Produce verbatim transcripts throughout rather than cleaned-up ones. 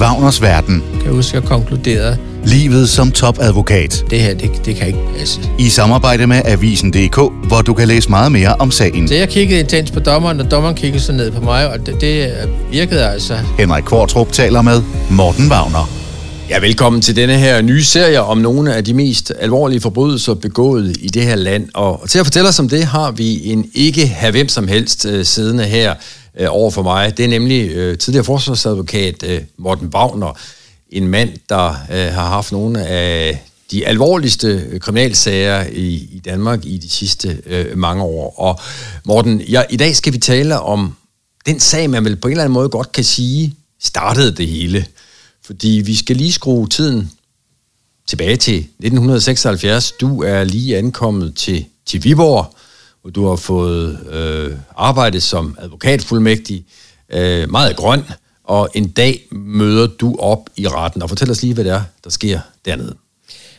Wagners verden. Jeg kan huske, jeg konkluderede. Livet som topadvokat. Det her, det, det kan ikke passe. I samarbejde med Avisen punktum d k, hvor du kan læse meget mere om sagen. Så jeg kiggede intens på dommeren, og dommeren kiggede så ned på mig, og det, det virkede altså. Henrik Qvortrup taler med Morten Wagner. Ja, velkommen til denne her nye serie om nogle af de mest alvorlige forbrydelser begået i det her land. Og til at fortælle os om det, har vi en ikke have hvem som helst øh, siddende her øh, over for mig. Det er nemlig øh, tidligere forsvarsadvokat øh, Morten Wagner, en mand, der øh, har haft nogle af de alvorligste kriminalsager i, i Danmark i de sidste øh, mange år. Og Morten, ja, i dag skal vi tale om den sag, man vel på en eller anden måde godt kan sige, startede det hele. Fordi vi skal lige skrue tiden tilbage til nitten seksoghalvfjerds. Du er lige ankommet til, til Viborg, hvor du har fået øh, arbejde som advokatfuldmægtig, øh, meget grøn, og en dag møder du op i retten. Og fortæl os lige, hvad det er, der sker dernede.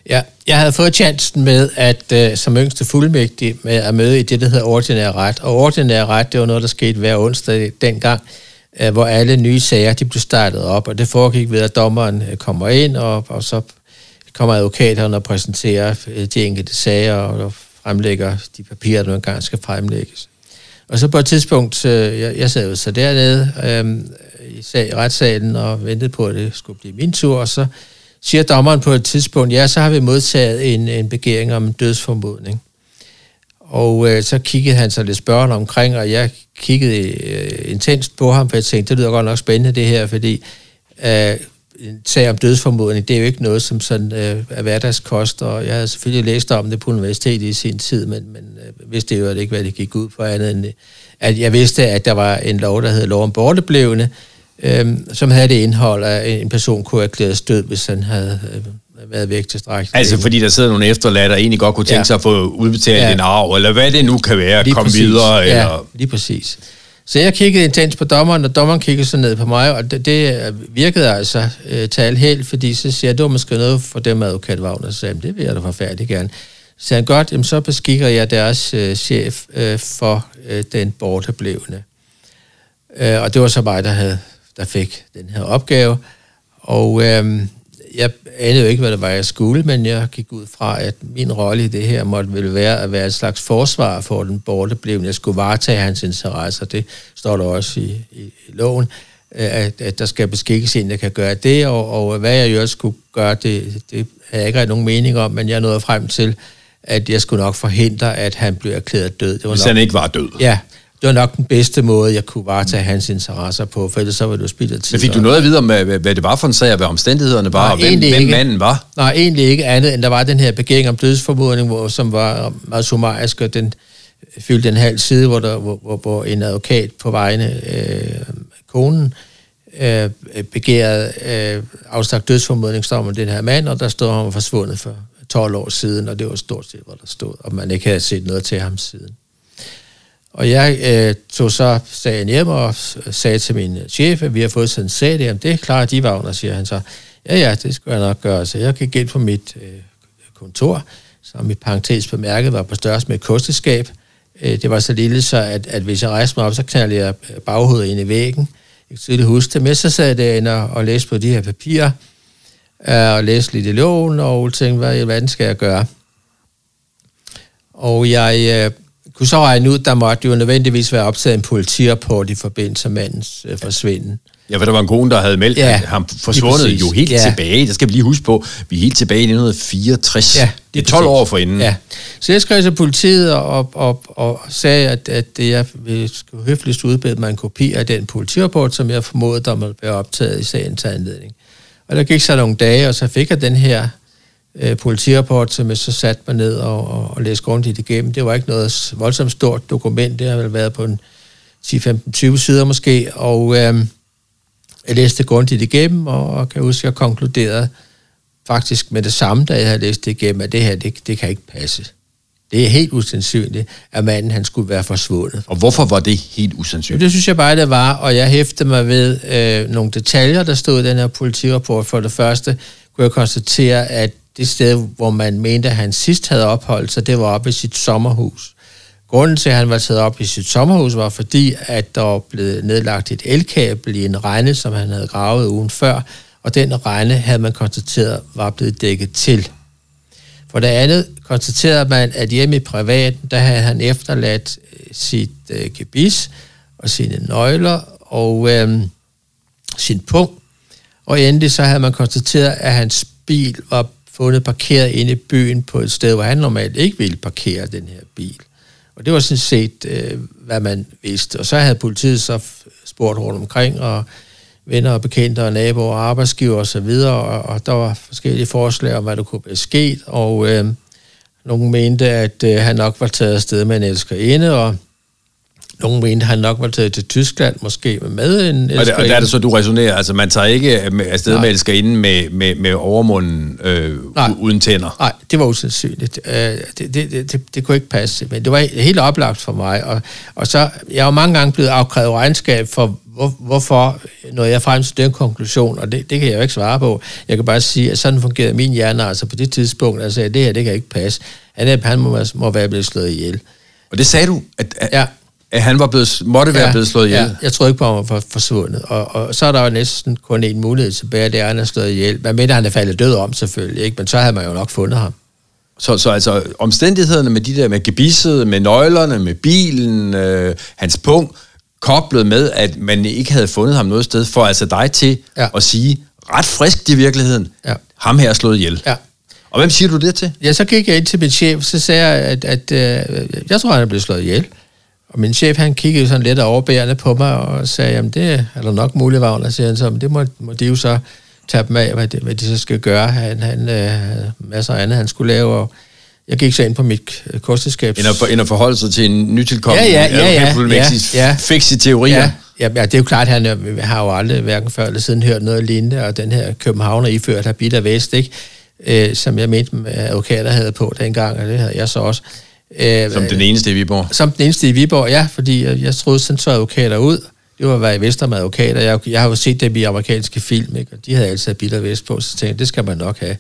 Ja, jeg havde fået chancen med, at øh, som yngste fuldmægtig, med at møde i det, der hedder ordinær ret. Og ordinær ret, det var noget, der skete hver onsdag dengang, hvor alle nye sager, de blev startet op, og det foregik ved, at dommeren kommer ind, og, og så kommer advokaterne og præsenterer de enkelte sager, og fremlægger de papirer, der engang skal fremlægges. Og så på et tidspunkt, jeg, jeg sad så dernede øhm, i sag, retssalen og ventede på, at det skulle blive min tur, og så siger dommeren på et tidspunkt, ja, så har vi modtaget en, en begæring om en dødsformodning. Og øh, så kiggede han så lidt spørgende omkring, og jeg kiggede øh, intenst på ham, for jeg tænkte, det lyder godt nok spændende det her, fordi øh, en sag om dødsformodning, det er jo ikke noget, som sådan øh, er hverdagskost, og jeg havde selvfølgelig læst om det på universitetet i sin tid, men, men øh, vidste jo ikke, hvad det gik ud på andet end, at jeg vidste, at der var en lov, der hed lov om borteblevende, øh, som havde det indhold, at en person kunne erklæres død, hvis han havde... Øh, været væk til straks. Altså fordi der sidder nogle efterladte, der egentlig godt kunne tænke ja. sig at få udbetalt ja. en arv, eller hvad det nu kan være, lige kom præcis. videre. Ja, eller... lige præcis. Så jeg kiggede intens på dommeren, og dommeren kiggede så ned på mig, og det, det virkede altså øh, tal helt, fordi så siger jeg, det var måske noget for dem advokat Wagner, og så sagde, det vil jeg da forfærdeligt gerne. Så sagde han, godt, jamen, så beskikker jeg deres øh, chef øh, for øh, den borteblevende. Øh, og det var så mig, der, havde, der fik den her opgave, og øh, jeg anede jo ikke, hvad det var, jeg skulle, men jeg gik ud fra, at min rolle i det her måtte vel være at være et slags forsvar for den borteblevne. Jeg skulle varetage hans interesser, det står der også i, i, i loven, at, at der skal beskikkes en, der kan gøre det, og, og hvad jeg jo også skulle gøre, det, det havde jeg ikke rigtig nogen mening om, men jeg nåede frem til, at jeg skulle nok forhindre, at han blev erklæret død. Det var Hvis nok, han ikke var død? Ja. Det var nok den bedste måde, jeg kunne varetage hans interesser på, for ellers så var det jo spild af tid. Men fik du noget at vide om, hvad det var for en sag, og hvad omstændighederne var, nej, og hvem, hvem manden var? Nej, egentlig ikke andet, end der var den her begæring om dødsformodning, hvor, som var meget summarisk, og den fyldte en halv side, hvor, der, hvor, hvor, hvor en advokat på vegne øh, konen øh, begærede øh, afsagt dødsformodningsdom om den her mand, og der stod han forsvundet for tolv år siden, og det var stort set, hvor der stod, og man ikke havde set noget til ham siden. Og jeg øh, tog så sagen hjem og sagde til min chef, at vi har fået sådan en sag, det, jamen, det er klart, de Wagner, siger han så. Ja, ja, det skulle jeg nok gøre. Så jeg gik ind på mit øh, kontor, som i parentes bemærket var på størrelse med et kosteskab. Øh, det var så lille, så at, at hvis jeg rejste mig op, så knaldte jeg baghovedet ind i væggen. Jeg kunne tydeligt huske det, men så sad jeg derinde og, og læste på de her papirer, øh, og læste lidt i loven, og tænkte, hvad, hvad skal jeg gøre? Og jeg... Øh, kunne så regne ud, der måtte jo nødvendigvis være optaget en politirapport i forbindelse med mandens øh, forsvinden. Ja, for der var en kone, der havde meldt, ja, at han forsvundet jo helt ja. tilbage. Det skal vi lige huske på. Vi er helt tilbage i nitten fireogtres. Ja, det er tolv præcis. År forinden. Ja. Så jeg skrev til politiet og, og, og sagde, at, at jeg skulle høfligst udbede mig en kopi af den politirapport, som jeg formodede, der måtte være optaget i sagen til anledning. Og der gik så nogle dage, og så fik jeg den her politirapport, som jeg så satte mig ned og, og, og læste grundigt igennem. Det var ikke noget voldsomt stort dokument. Det har vel været på en ti femten tyve sider måske, og øh, jeg læste grundigt igennem, og, og kan huske, at jeg konkluderede faktisk med det samme, da jeg havde læst det igennem, at det her, det, det kan ikke passe. Det er helt usandsynligt, at manden, han skulle være forsvundet. Og hvorfor var det helt usandsynligt? Det synes jeg bare, det var, og jeg hæftede mig ved øh, nogle detaljer, der stod i den her politirapport. For det første kunne jeg konstatere, at det sted, hvor man mente, at han sidst havde opholdt sig, det var oppe i sit sommerhus. Grunden til, at han var taget op i sit sommerhus, var fordi, at der blev nedlagt et elkabel i en rende, som han havde gravet ugen før, og den rende havde man konstateret var blevet dækket til. For det andet konstaterede man, at hjemme i privaten, der havde han efterladt sit øh, gebis og sine nøgler og øh, sin pung. Og endelig så havde man konstateret, at hans bil var fundet parkeret inde i byen på et sted, hvor han normalt ikke ville parkere den her bil. Og det var sådan set, øh, hvad man vidste. Og så havde politiet så spurgt rundt omkring, og venner og bekendte og naboer og arbejdsgiver og så videre, og, og der var forskellige forslag om, hvad der kunne blive sket, og øh, nogen mente, at øh, han nok var taget afsted med en elskerinde, og nogen mente, at han nok var taget til Tyskland, måske med en elskerinde. Og der, og der er det så, du resonerer, altså man tager ikke afsted Nej. med elskerinden med, med, med overmunden øh, uden tænder? Nej, det var usandsynligt. Øh, det, det, det, det kunne ikke passe, men det var helt oplagt for mig, og, og så, jeg var mange gange blevet afkrævet regnskab for, hvorfor, når jeg frem til den konklusion, og det, det kan jeg jo ikke svare på, jeg kan bare sige, at sådan fungerede min hjerne, altså på det tidspunkt, altså det her, det kan ikke passe. Han, han må, må være blevet slået ihjel. Og det sagde du, at, at, ja. at han var blevet, måtte være ja, blevet slået ihjel? Ja, jeg troede ikke på, at han var forsvundet, og, og så er der jo næsten kun en mulighed tilbage, det er, at han er slået ihjel. Man mener, han er faldet død om, selvfølgelig, ikke? Men så havde man jo nok fundet ham. Så, så altså omstændighederne med de der, med gebisset, med nøglerne, med bilen, øh, hans pung, koblet med, at man ikke havde fundet ham noget sted, for altså dig til ja. at sige, ret frisk i virkeligheden, ja. ham her er slået ihjel. Ja. Og hvem siger du det til? Ja, så gik jeg ind til min chef, så sagde jeg, at, at øh, jeg tror, han er blevet slået ihjel. Og min chef, han kiggede sådan lidt overbærende på mig, og sagde, jamen det er der nok muligt, Wagner, siger han så, men det må, må de jo så tage dem af, hvad de, hvad de så skal gøre. Han havde øh, masser af andet, han skulle lave, og jeg gik så ind på mit kosteskab. End at, for, end at forholde sig til en nytilkommende, ja, ja, ja, ja, ja, ja. fikse teorier. Ja, ja, ja, det er jo klart, at han har jo aldrig, hverken før eller siden, hørt noget lignende, og den her københavner iført har bidt af vest, ikke? Øh, som jeg mente, advokater havde på dengang, og det havde jeg så også. Øh, som den eneste i Viborg? Som den eneste i Viborg, ja, fordi jeg, jeg troede, sådan så advokater ud. Det var at være i Vester med advokater. Jeg, jeg har jo set dem i amerikanske film, ikke? Og de havde altid bidt af vest på, så tænkte jeg, det skal man nok have.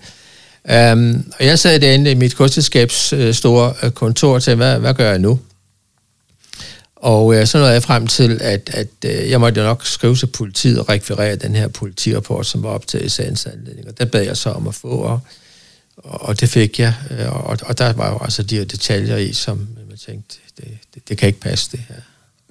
Um, og jeg sad derinde i mit kosteskabs øh, store øh, kontor til, hvad, hvad gør jeg nu? Og øh, så nåede jeg frem til, at, at øh, jeg måtte jo nok skrive til politiet og rekvirere den her politirapport, som var optaget i sagens anledning. Og der bad jeg så om at få, og, og, og det fik jeg. Og, og der var jo altså de her detaljer i, som jeg tænkte, det, det, det kan ikke passe det her.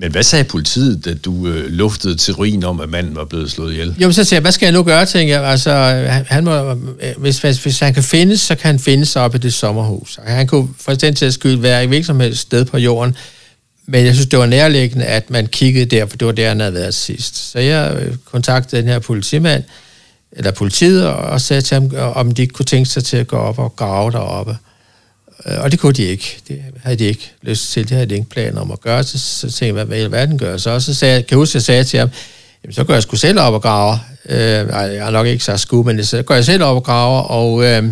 Men hvad sagde politiet, da du øh, luftede teorien om, at manden var blevet slået ihjel? Jo, så sagde jeg, hvad skal jeg nu gøre, tænker jeg. Altså, han, han må, hvis, hvis, hvis han kan findes, så kan han findes oppe i det sommerhus. Han kunne for den tids skyld være i hvilket som helst sted på jorden, men jeg synes, det var nærliggende, at man kiggede der, for det var der, han havde været sidst. Så jeg kontaktede den her politimand, eller politiet, og sagde til ham, om de ikke kunne tænke sig til at gå op og grave deroppe. Og det kunne de ikke. Det havde de ikke lyst til. Det havde de ikke planer om at gøre. Så, så tænkte jeg, hvad i alverden gør jeg så? Og så sagde jeg, kan jeg huske, jeg sagde til ham, jamen, så går jeg sgu selv op og graver. Øh, jeg har nok ikke sagt sku, men så går jeg selv op og graver, og øh,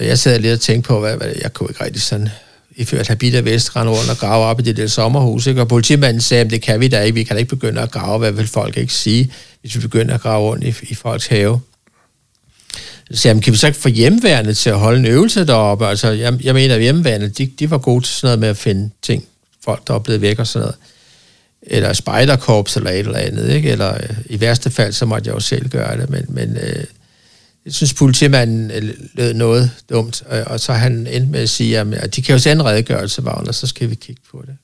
jeg sad lidt og tænkte på, hvad, hvad jeg kunne ikke rigtig sådan iført habit af vest, rende rundt og grave op i det der sommerhus, ikke? Og politimanden sagde, det kan vi da ikke. Vi kan da ikke begynde at grave. Hvad vil folk ikke sige, hvis vi begynder at grave rundt i, i folks have? Så sagde, jamen, kan vi så ikke få hjemmeværende til at holde en øvelse deroppe? Altså, jeg, jeg mener, at hjemmeværende, de, de var gode til sådan noget med at finde ting, folk der er blevet væk og sådan noget. Eller spejderkorps eller et eller andet, ikke? Eller i værste fald, så måtte jeg jo selv gøre det, men, men øh, jeg synes, politimanden øh, lød noget dumt, og, og så han endte med at sige, jamen, at de kan jo sende en redegørelse, Wagner, så skal vi kigge på det.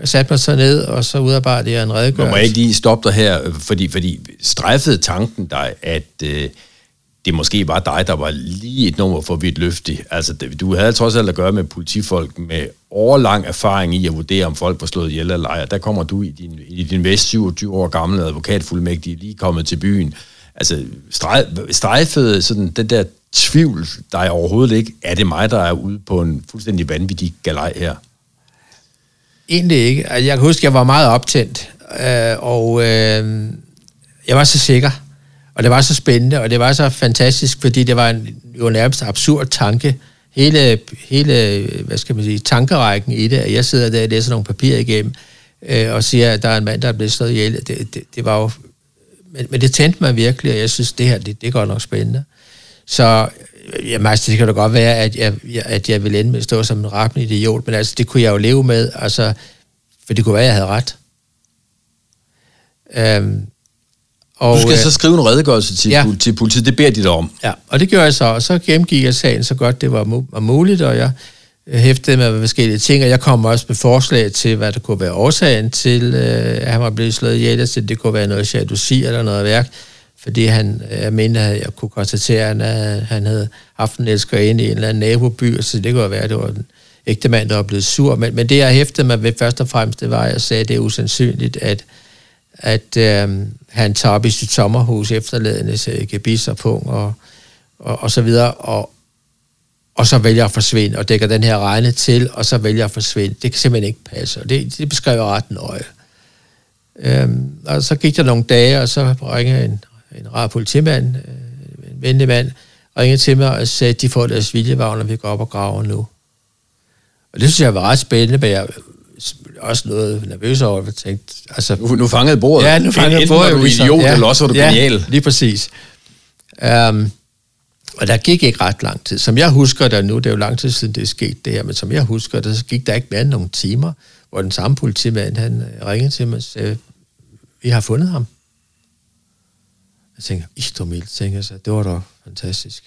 Jeg satte mig så ned, og så udarbejdede jeg en redegørelse. Må jeg ikke lige stoppe dig her, fordi, fordi strejfede tanken dig, at Øh det måske var dig, der var lige et nummer for vidt løftig. Altså, du havde trods alt at gøre med politifolk med årlang erfaring i at vurdere, om folk var slået ihjel eller ej. Der kommer du i din, i din vest syvogtyve år gamle advokatfuldmægtige lige kommet til byen. Altså, strejfede sådan den der tvivl, der er overhovedet ikke, er det mig, der er ude på en fuldstændig vanvittig galej her? Egentlig ikke. Jeg kan huske, jeg var meget optændt, og jeg var så sikker. Og det var så spændende, og det var så fantastisk, fordi det var en jo nærmest absurd tanke. Hele, hele hvad skal man sige, tankerækken i det, at jeg sidder der og læser nogle papirer igennem, øh, og siger, at der er en mand, der er blevet slået ihjel. Det, det, det var jo, men, men det tændte mig virkelig, og jeg synes, det her, det, det er godt nok spændende. Så, jamen, altså, det kan da godt være, at jeg, at jeg ville ende med at stå som en rappende idiot, men altså, det kunne jeg jo leve med, altså, for det kunne være, at jeg havde ret. Øhm, Og, du skal så skrive en redegørelse til, ja, til politiet, det beder de dig om. Ja, og det gjorde jeg så, og så gennemgik jeg sagen så godt det var, var muligt, og jeg hæftede med forskellige ting, og jeg kom også med forslag til, hvad der kunne være årsagen til, at han var blevet slået ihjel, altså det kunne være noget jalousi eller noget værk, fordi han, jeg mente, at jeg kunne konstatere, at han havde haft en elskerinde i en eller anden naboby, så det kunne være, at det var en ægte mand, der var blevet sur, men, men det jeg hæftede mig ved først og fremmest, det var, at jeg sagde, at det er usandsynligt, at at øh, han tager op i sit sommerhus efterladende gebis og pung og, og, og så videre, og, og så vælger at forsvinde, og dækker den her regne til, og så vælger at forsvinde. Det kan simpelthen ikke passe, og det, det beskrev jeg ret nøje. Øhm, og så gik der nogle dage, og så ringede en, en rar politimand, en venlig mand, ringede til mig og sagde, at de får deres viljevagn, og vi går op og graver nu. Og det synes jeg var ret spændende, men jeg også noget nervøs over, jeg tænkte, altså... Nu, nu fangede bordet. Ja, nu fangede Enten bordet. Enten var du idiot, ja, eller også var du ja, genial. Lige præcis. Um, og der gik ikke ret lang tid. Som jeg husker der nu, det er jo lang tid siden, det er sket det her, men som jeg husker der, så gik der ikke mere end nogle timer, hvor den samme politimand, han ringede til mig og sagde, vi har fundet ham. Jeg tænker, istomildt, tænker jeg så, det var da fantastisk.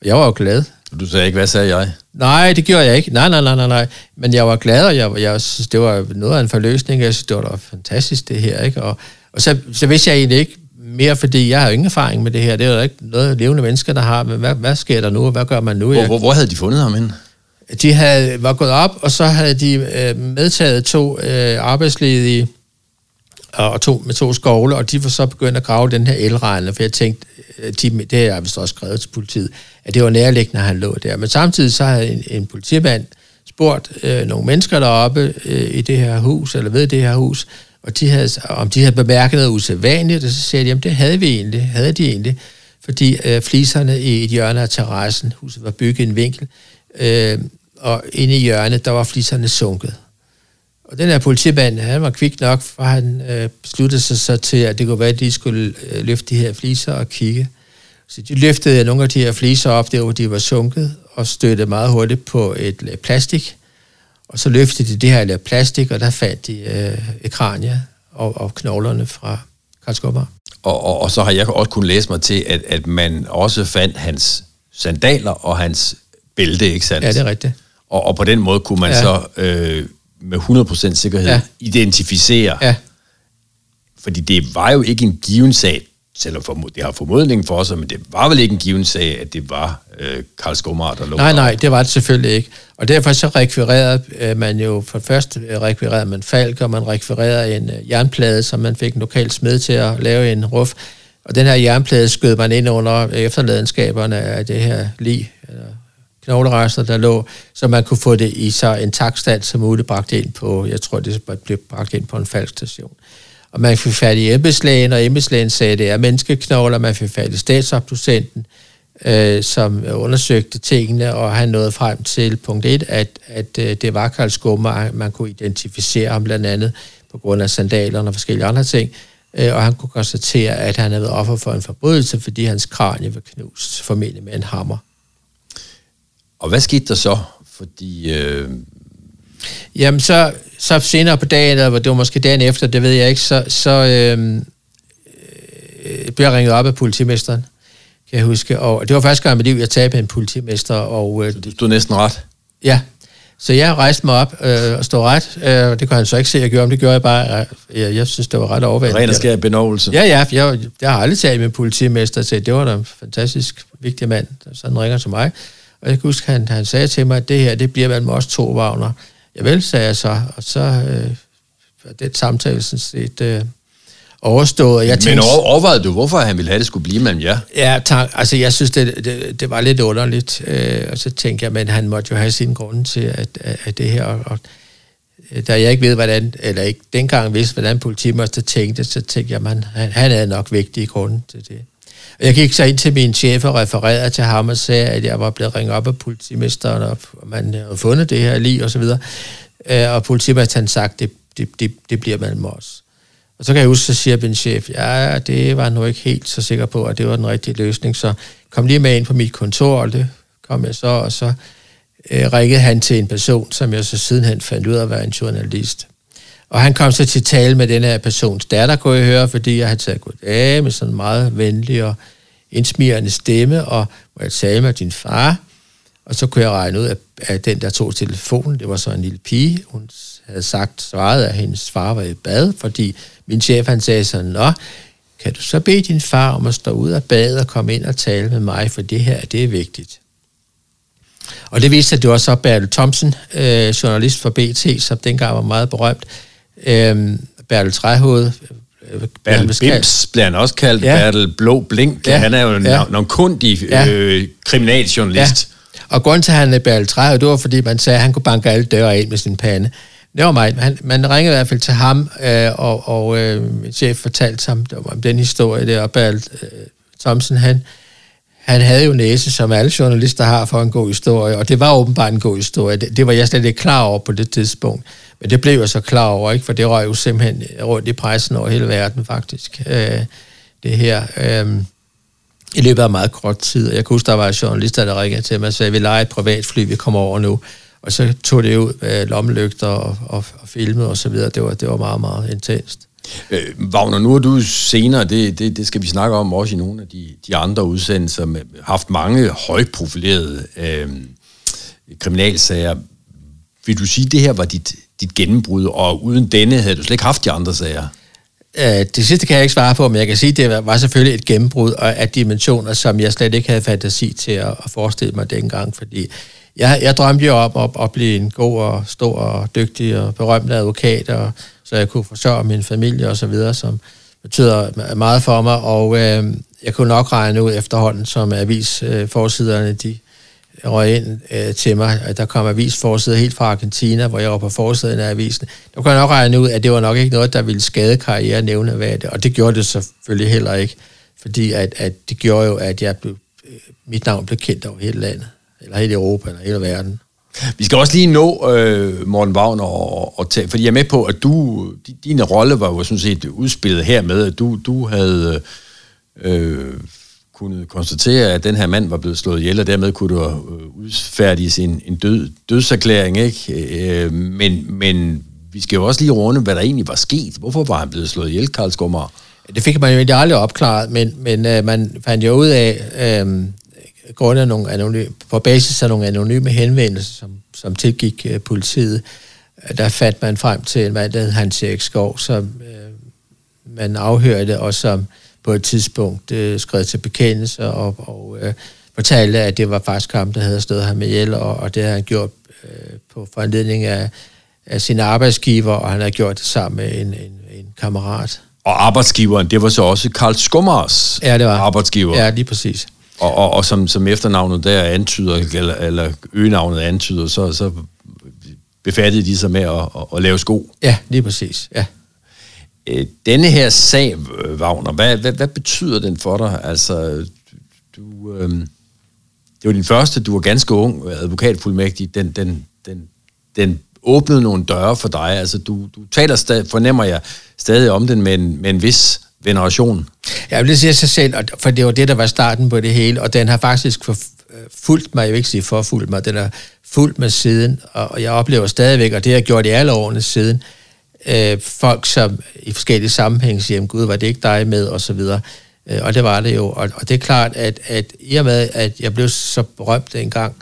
Og jeg var jo glad. Du sagde ikke, hvad sagde jeg? Nej, det gjorde jeg ikke. Nej, nej, nej, nej, nej. Men jeg var glad, og jeg, jeg synes, det var noget af en forløsning. Jeg synes, det var da fantastisk, det her, ikke? Og, og så, så vidste jeg egentlig ikke mere, fordi jeg har ingen erfaring med det her. Det er jo ikke noget, levende mennesker, der har. Men hvad, hvad sker der nu, og hvad gør man nu? Hvor, hvor, hvor havde de fundet ham henne? De havde, var gået op, og så havde de øh, medtaget to øh, arbejdsledige og to, med to skovle, og de var så begyndt at grave den her elregner, for jeg tænkte, de, det har jeg vist også skrevet til politiet, at det var nærliggende, han lå der. Men samtidig så havde en, en politimand spurgt øh, nogle mennesker deroppe øh, i det her hus, eller ved det her hus, og de havde, om de havde bemærket noget usædvanligt, og så sagde de, jamen det havde vi egentlig, havde de egentlig, fordi øh, fliserne i et hjørne af terrassen, huset var bygget i en vinkel, øh, og inde i hjørnet, der var fliserne sunket. Og den her politimand, han var kvik nok, for han øh, besluttede sig så til, at det kunne være, at de skulle øh, løfte de her fliser og kigge. Så de løftede nogle af de her fliser op, der hvor de var sunket, og støttede meget hurtigt på et lag plastik. Og så løftede de det her lag plastik, og der fandt de øh, et kranie og, og knoglerne fra Karl Skovmand. Og, og, og så har jeg også kunnet læse mig til, at, at man også fandt hans sandaler og hans bælte, ikke sandt? Ja, det er rigtigt. Og, og på den måde kunne man ja. så... Øh, med hundrede procent sikkerhed, ja. identificere. Ja. Fordi det var jo ikke en given sag, selvom formod, det har formodningen for os, men det var vel ikke en given sag, at det var øh, Karl Skovmand, der lå. Nej, nej, det var det selvfølgelig ikke. Og derfor så rekvirerede øh, man jo, for først rekvirerede man falk, og man rekvirerede en øh, jernplade, som man fik en lokal smed til at lave en ruf. Og den her jernplade skød man ind under efterladenskaberne af det her lig, eller knoglerester, der lå, så man kunne få det i så intakt stand som muligt, bragt ind på, jeg tror, det blev bragt ind på en faldstation. Og man fik fat i embedslægen, og embedslægen sagde, det er menneskeknogler, man fik fat i statsabducenten, øh, som undersøgte tingene, og han nåede frem til punkt et, at, at øh, det var Karl Skovmand, man kunne identificere ham blandt andet, på grund af sandalerne og forskellige andre ting, øh, og han kunne konstatere, at han havde været offer for en forbrydelse, fordi hans kranie var knust, formentlig med en hammer. Og hvad skete der så? Fordi... Øh... Jamen, så, så senere på dagen, eller det var måske dagen efter, det ved jeg ikke, så, så øh, øh, blev jeg ringet op af politimesteren, kan jeg huske. Og det var første gang i mit liv, jeg tabte en politimester. Og, øh, så du stod næsten ret? Ja. Så jeg rejste mig op øh, og stod ret. Øh, det kunne han så ikke se, jeg gjorde, men det gjorde jeg bare. Jeg, jeg synes, det var ret overvældende. Ren og skær benovelse. Ja, ja. Jeg, jeg har aldrig talt med en politimester, så det var da en fantastisk vigtig mand, sådan ringer til mig. Og jeg kan huske, han, han sagde til mig, at det her, det bliver mellem os to, Wagner. Javel, sagde jeg så, og så øh, var den samtale sådan set øh, overstået. Jeg tænkte, men overvejede du, hvorfor han ville have, det skulle blive mellem jer? Ja, tak. Altså, jeg synes, det, det, det var lidt underligt. Øh, og så tænkte jeg, men han måtte jo have sine grunde til, at, at, at det her... Og, og, da jeg ikke ved, hvordan, eller ikke dengang vidste, hvordan politimester tænkte, så tænkte jeg, man, han, han havde nok vigtige grunde til det. Jeg gik så ind til min chef og refererede til ham og sagde, at jeg var blevet ringet op af politimesteren, og man havde fundet det her lige, og så videre. Og politimesteren havde sagt, det, det, det, det bliver mellem os. Og så kan jeg huske, så siger min chef, ja, det var nu ikke helt så sikker på, at det var den rigtige løsning, så kom lige med ind på mit kontor, og det kom jeg så, og så ringede han til en person, som jeg så sidenhen fandt ud af at være en journalist. Og han kom så til tale med den her persons datter, kunne jeg høre, fordi jeg havde taget goddag med sådan en meget venlig og indsmigrende stemme, og jeg talte med din far, og så kunne jeg regne ud, at den, der tog telefonen, det var så en lille pige, hun havde sagt svaret, at hendes far var i bad, fordi min chef, han sagde sådan, nå, kan du så bede din far om at stå ud af badet og komme ind og tale med mig, for det her, det er vigtigt. Og det viste sig, at det var så Bertel Thomsen, øh, journalist for B T, som dengang var meget berømt. Øh, Bertel Træhoved. Øh, Bertel Bims bliver han også kaldt. Ja. Bertel Blå Blink. Ja. Han er jo en ja. navnkundig øh, kriminaljournalist. Ja. Og grunden til, han er Bertel Træhoved, det var, fordi man sagde, at han kunne banke alle døre ind med sin pande. Det var mig. Man, man ringede i hvert fald til ham, øh, og, og øh, min chef fortalte ham om den historie der, og Bertel øh, Thomsen, han... Han havde jo næse, som alle journalister har, for en god historie, og det var åbenbart en god historie. Det, det var jeg slet ikke klar over på det tidspunkt. Men det blev jeg så klar over, ikke? For det røg jo simpelthen rundt i pressen over hele verden, faktisk, øh, det her. Øh, I løbet af meget kort tid. Jeg kunne huske, der var journalister, der ringede til mig og sagde, vi leger et privatfly, vi kommer over nu. Og så tog det ud med lommelygter og, og, og filmede osv. Det var, det var meget, meget intenst. Øh, Wagner, nu er du senere, det, det, det skal vi snakke om også i nogle af de, de andre udsendelser, med, haft mange højprofilerede øh, kriminalsager. Vil du sige, at det her var dit, dit gennembrud, og uden denne havde du slet ikke haft de andre sager? Øh, det sidste kan jeg ikke svare på, men jeg kan sige, at det var selvfølgelig et gennembrud af dimensioner, som jeg slet ikke havde fantasi til at, at forestille mig dengang, fordi jeg, jeg drømte jo om at, at blive en god og stor og dygtig og berømt advokat, og så jeg kunne forsørge min familie og så videre, som betyder meget for mig, og øh, jeg kunne nok regne ud efterhånden, som avisforsiderne, de røg ind øh, til mig. Der kom avisforsider helt fra Argentina, hvor jeg var på forsiden af avisen. Der kunne jeg nok regne ud, at det var nok ikke noget, der ville skade karriere nævneværdigt, og det gjorde det selvfølgelig heller ikke, fordi at, at det gjorde jo, at jeg blev, mit navn blev kendt over hele landet, eller hele Europa, eller hele verden. Vi skal også lige nå øh, Morten Wagner og, og tage, fordi jeg er med på, at du, dine rolle var jo sådan set udspillet her med, at du, du havde øh, kunnet konstatere, at den her mand var blevet slået ihjel, og dermed kunne du udfærdiges en, en død, dødserklæring, ikke? Øh, men, men vi skal jo også lige runde, hvad der egentlig var sket. Hvorfor var han blevet slået ihjel, Karl Skovmand? Det fik man jo egentlig aldrig opklaret, men, men øh, man fandt jo ud af... Øh, Grunde af nogle anonyme, på basis af nogle anonyme henvendelser, som, som tilgik øh, politiet, der fandt man frem til en mand, der hed Hans Erik Skov, som øh, man afhørte, og som på et tidspunkt øh, skrev til bekendelse og, og øh, fortalte, at det var faktisk ham, der havde stået ham ihjel, og, og det havde han gjort øh, på foranledning af, af sine arbejdsgiver, og han havde gjort det sammen med en, en, en kammerat. Og arbejdsgiveren, det var så også Karl Skovmands ja, det var. arbejdsgiver. Ja, lige præcis. Og, og, og som, som efternavnet der antyder, eller, eller øgenavnet antyder, så, så befattede de sig med at, at, at lave sko. Ja, lige præcis, ja. Øh, denne her sag, Wagner, hvad, hvad, hvad betyder den for dig? Altså, du, øh, det var din første, du var ganske ung, advokatfuldmægtig, den, den, den, den åbnede nogle døre for dig. Altså, du, du taler stadig, fornemmer jeg stadig om den med en, med en vis... veneration. Ja, det siger sig selv, for det var det, der var starten på det hele, og den har faktisk fulgt mig, jeg vil ikke sige forfulgt mig, den har fulgt mig siden, og jeg oplever stadigvæk, og det har jeg gjort i alle årene siden, øh, folk, som i forskellige sammenhænge siger, gud, var det ikke dig med, og så videre, øh, og det var det jo, og, og det er klart, at, at i og med, at jeg blev så berømt engang,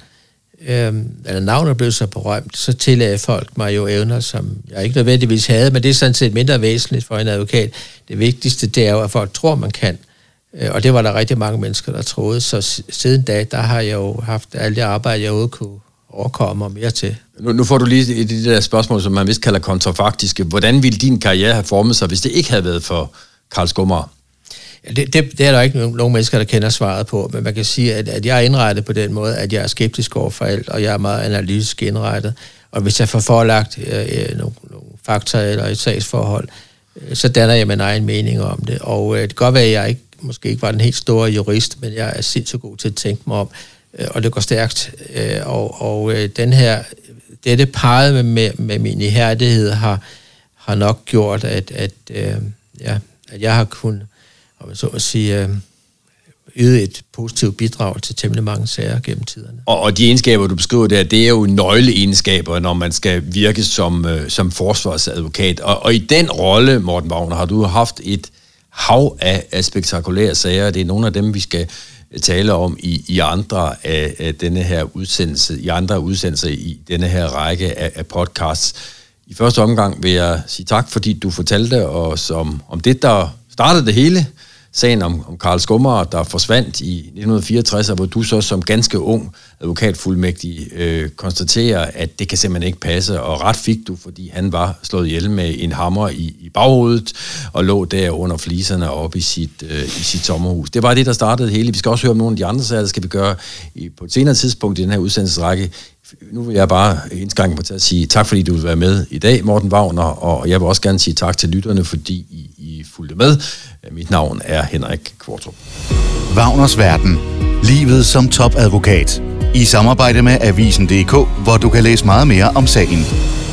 øh, eller navnet blev så berømt, så tillagde folk mig jo evner, som jeg ikke nødvendigvis havde, men det er sådan set mindre væsentligt for en advokat. Det vigtigste, det er jo, at folk tror, man kan. Og det var der rigtig mange mennesker, der troede. Så siden da, der har jeg jo haft alt det arbejde, jeg overhovedet kunne overkomme og mere til. Nu, nu får du lige det der spørgsmål, som man vist kalder kontrafaktiske. Hvordan ville din karriere have formet sig, hvis det ikke havde været for Karl Skovmand? Ja, det, det, det er der ikke nogen mennesker, der kender svaret på. Men man kan sige, at, at jeg er indrettet på den måde, at jeg er skeptisk over for alt, og jeg er meget analytisk indrettet. Og hvis jeg får forelagt øh, nogle, nogle faktorer eller et sagsforhold, så danner jeg min egen mening om det. Og øh, det kan godt være, at jeg ikke, måske ikke var den helt store jurist, men jeg er sindssygt god til at tænke mig om, øh, og det går stærkt. Øh, og og øh, den her, dette parret med, med, med min ihærdighed har, har nok gjort, at, at, øh, ja, at jeg har kunnet, om jeg så at sige, øh, ydet et positivt bidrag til temmelig mange sager gennem tiderne. Og, og de egenskaber, du beskriver der, det er jo nøgleegenskaber, når man skal virke som, som forsvarsadvokat. Og, og i den rolle, Morten Wagner, har du haft et hav af, af spektakulære sager. Det er nogle af dem, vi skal tale om i, i andre af, af denne her udsendelse, i andre udsendelser i denne her række af, af podcasts. I første omgang vil jeg sige tak, fordi du fortalte os om, om det, der startede det hele. Sagen om, om Karl Skovmand, der forsvandt i nitten fireogtres, hvor du så som ganske ung advokatfuldmægtig øh, konstaterer, at det kan simpelthen ikke passe, og ret fik du, fordi han var slået ihjel med en hammer i, i baghovedet, og lå der under fliserne oppe i sit, øh, i sit sommerhus. Det var det, der startede hele. Vi skal også høre om nogle af de andre sager, der skal vi gøre i, på et senere tidspunkt i den her udsendelsesrække. Nu vil jeg bare indskrænke mig til at sige tak, fordi du vil være med i dag, Morten Wagner, og jeg vil også gerne sige tak til lytterne, fordi I, I fulgte med. Mit navn er Henrik Qvortrup. Wagners Verden. Livet som topadvokat. I samarbejde med Avisen punktum dk, hvor du kan læse meget mere om sagen.